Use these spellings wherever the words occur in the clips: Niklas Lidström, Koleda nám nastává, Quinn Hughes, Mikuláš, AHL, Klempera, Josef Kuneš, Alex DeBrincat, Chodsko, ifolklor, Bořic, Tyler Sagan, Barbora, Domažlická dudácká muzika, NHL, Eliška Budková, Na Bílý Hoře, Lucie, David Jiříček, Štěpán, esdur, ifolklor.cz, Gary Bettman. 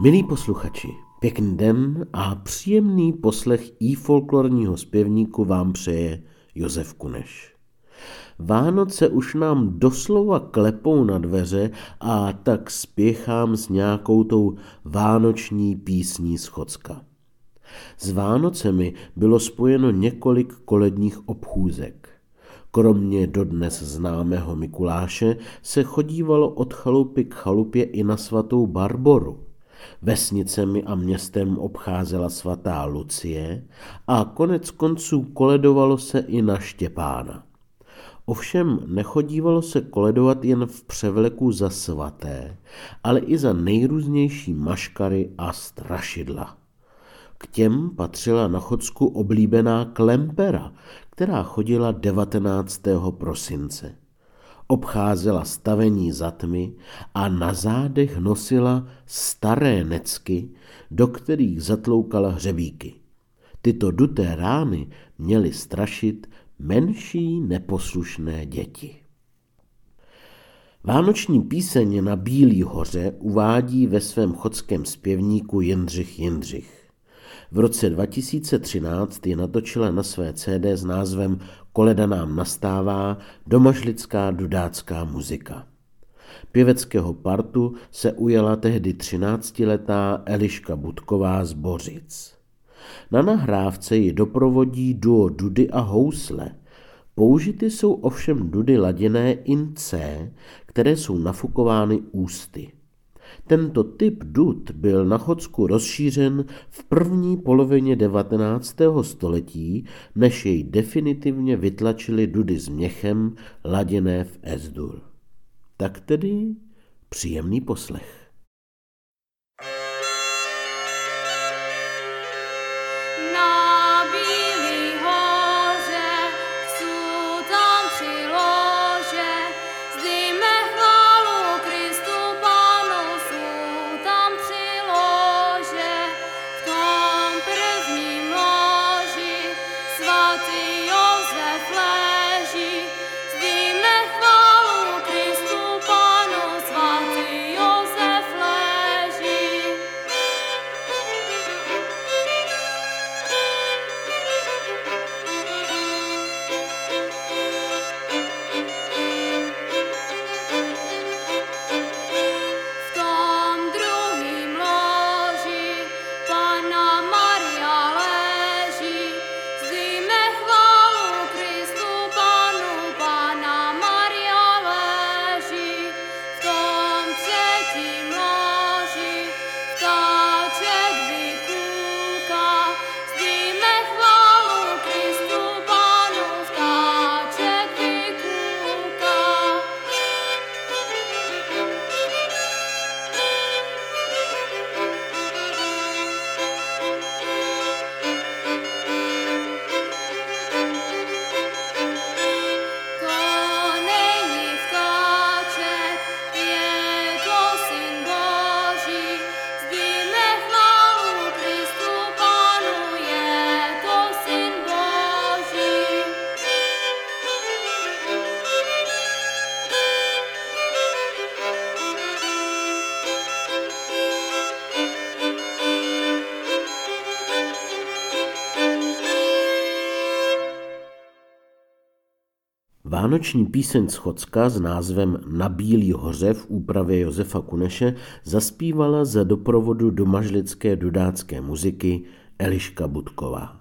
Milí posluchači, pěkný den a příjemný poslech ifolklorního zpěvníku vám přeje Josef Kuneš. Vánoce už nám doslova klepou na dveře a tak spěchám s nějakou tou vánoční písní z Chocka. S Vánocemi bylo spojeno několik koledních obchůzek. Kromě dodnes známého Mikuláše se chodívalo od chalupy k chalupě i na svatou Barboru. Vesnicemi a městem obcházela svatá Lucie a konec konců koledovalo se i na Štěpána. Ovšem nechodívalo se koledovat jen v převleku za svaté, ale i za nejrůznější maškary a strašidla. K těm patřila na Chodsku oblíbená Klempera, která chodila 19. prosince. Obcházela stavení za tmy a na zádech nosila staré necky, do kterých zatloukala hřebíky. Tyto duté rány měly strašit menší neposlušné děti. Vánoční píseň Na Bílý Hoře uvádí ve svém chodském zpěvníku Jindřich. V roce 2013 ji natočila na své CD s názvem Koleda nám nastává domažlická dudácká muzika. Pěveckého partu se ujala tehdy 13letá Eliška Budková z Bořic. Na nahrávce ji doprovodí duo dudy a housle. Použity jsou ovšem dudy laděné in C, které jsou nafukovány ústy. Tento typ dud byl na Chodsku rozšířen v první polovině 19. století, než jej definitivně vytlačili dudy s měchem laděné v esdur. Tak tedy příjemný poslech. Vánoční píseň z Chocka s názvem Na Bílý Hoře v úpravě Josefa Kuneše zaspívala za doprovodu domažlické dudácké muziky Eliška Budková.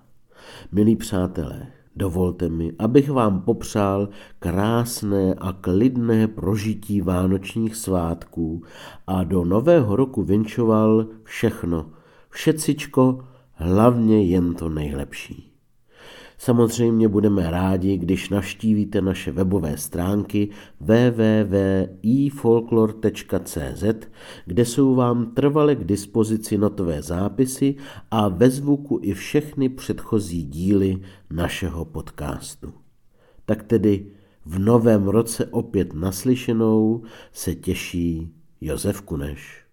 Milí přátelé, dovolte mi, abych vám popřál krásné a klidné prožití vánočních svátků a do nového roku vinčoval všecičko, hlavně jen to nejlepší. Samozřejmě budeme rádi, když navštívíte naše webové stránky www.ifolklor.cz, kde jsou vám trvale k dispozici notové zápisy a ve zvuku i všechny předchozí díly našeho podcastu. Tak tedy v novém roce opět naslyšenou se těší Josef Kuneš.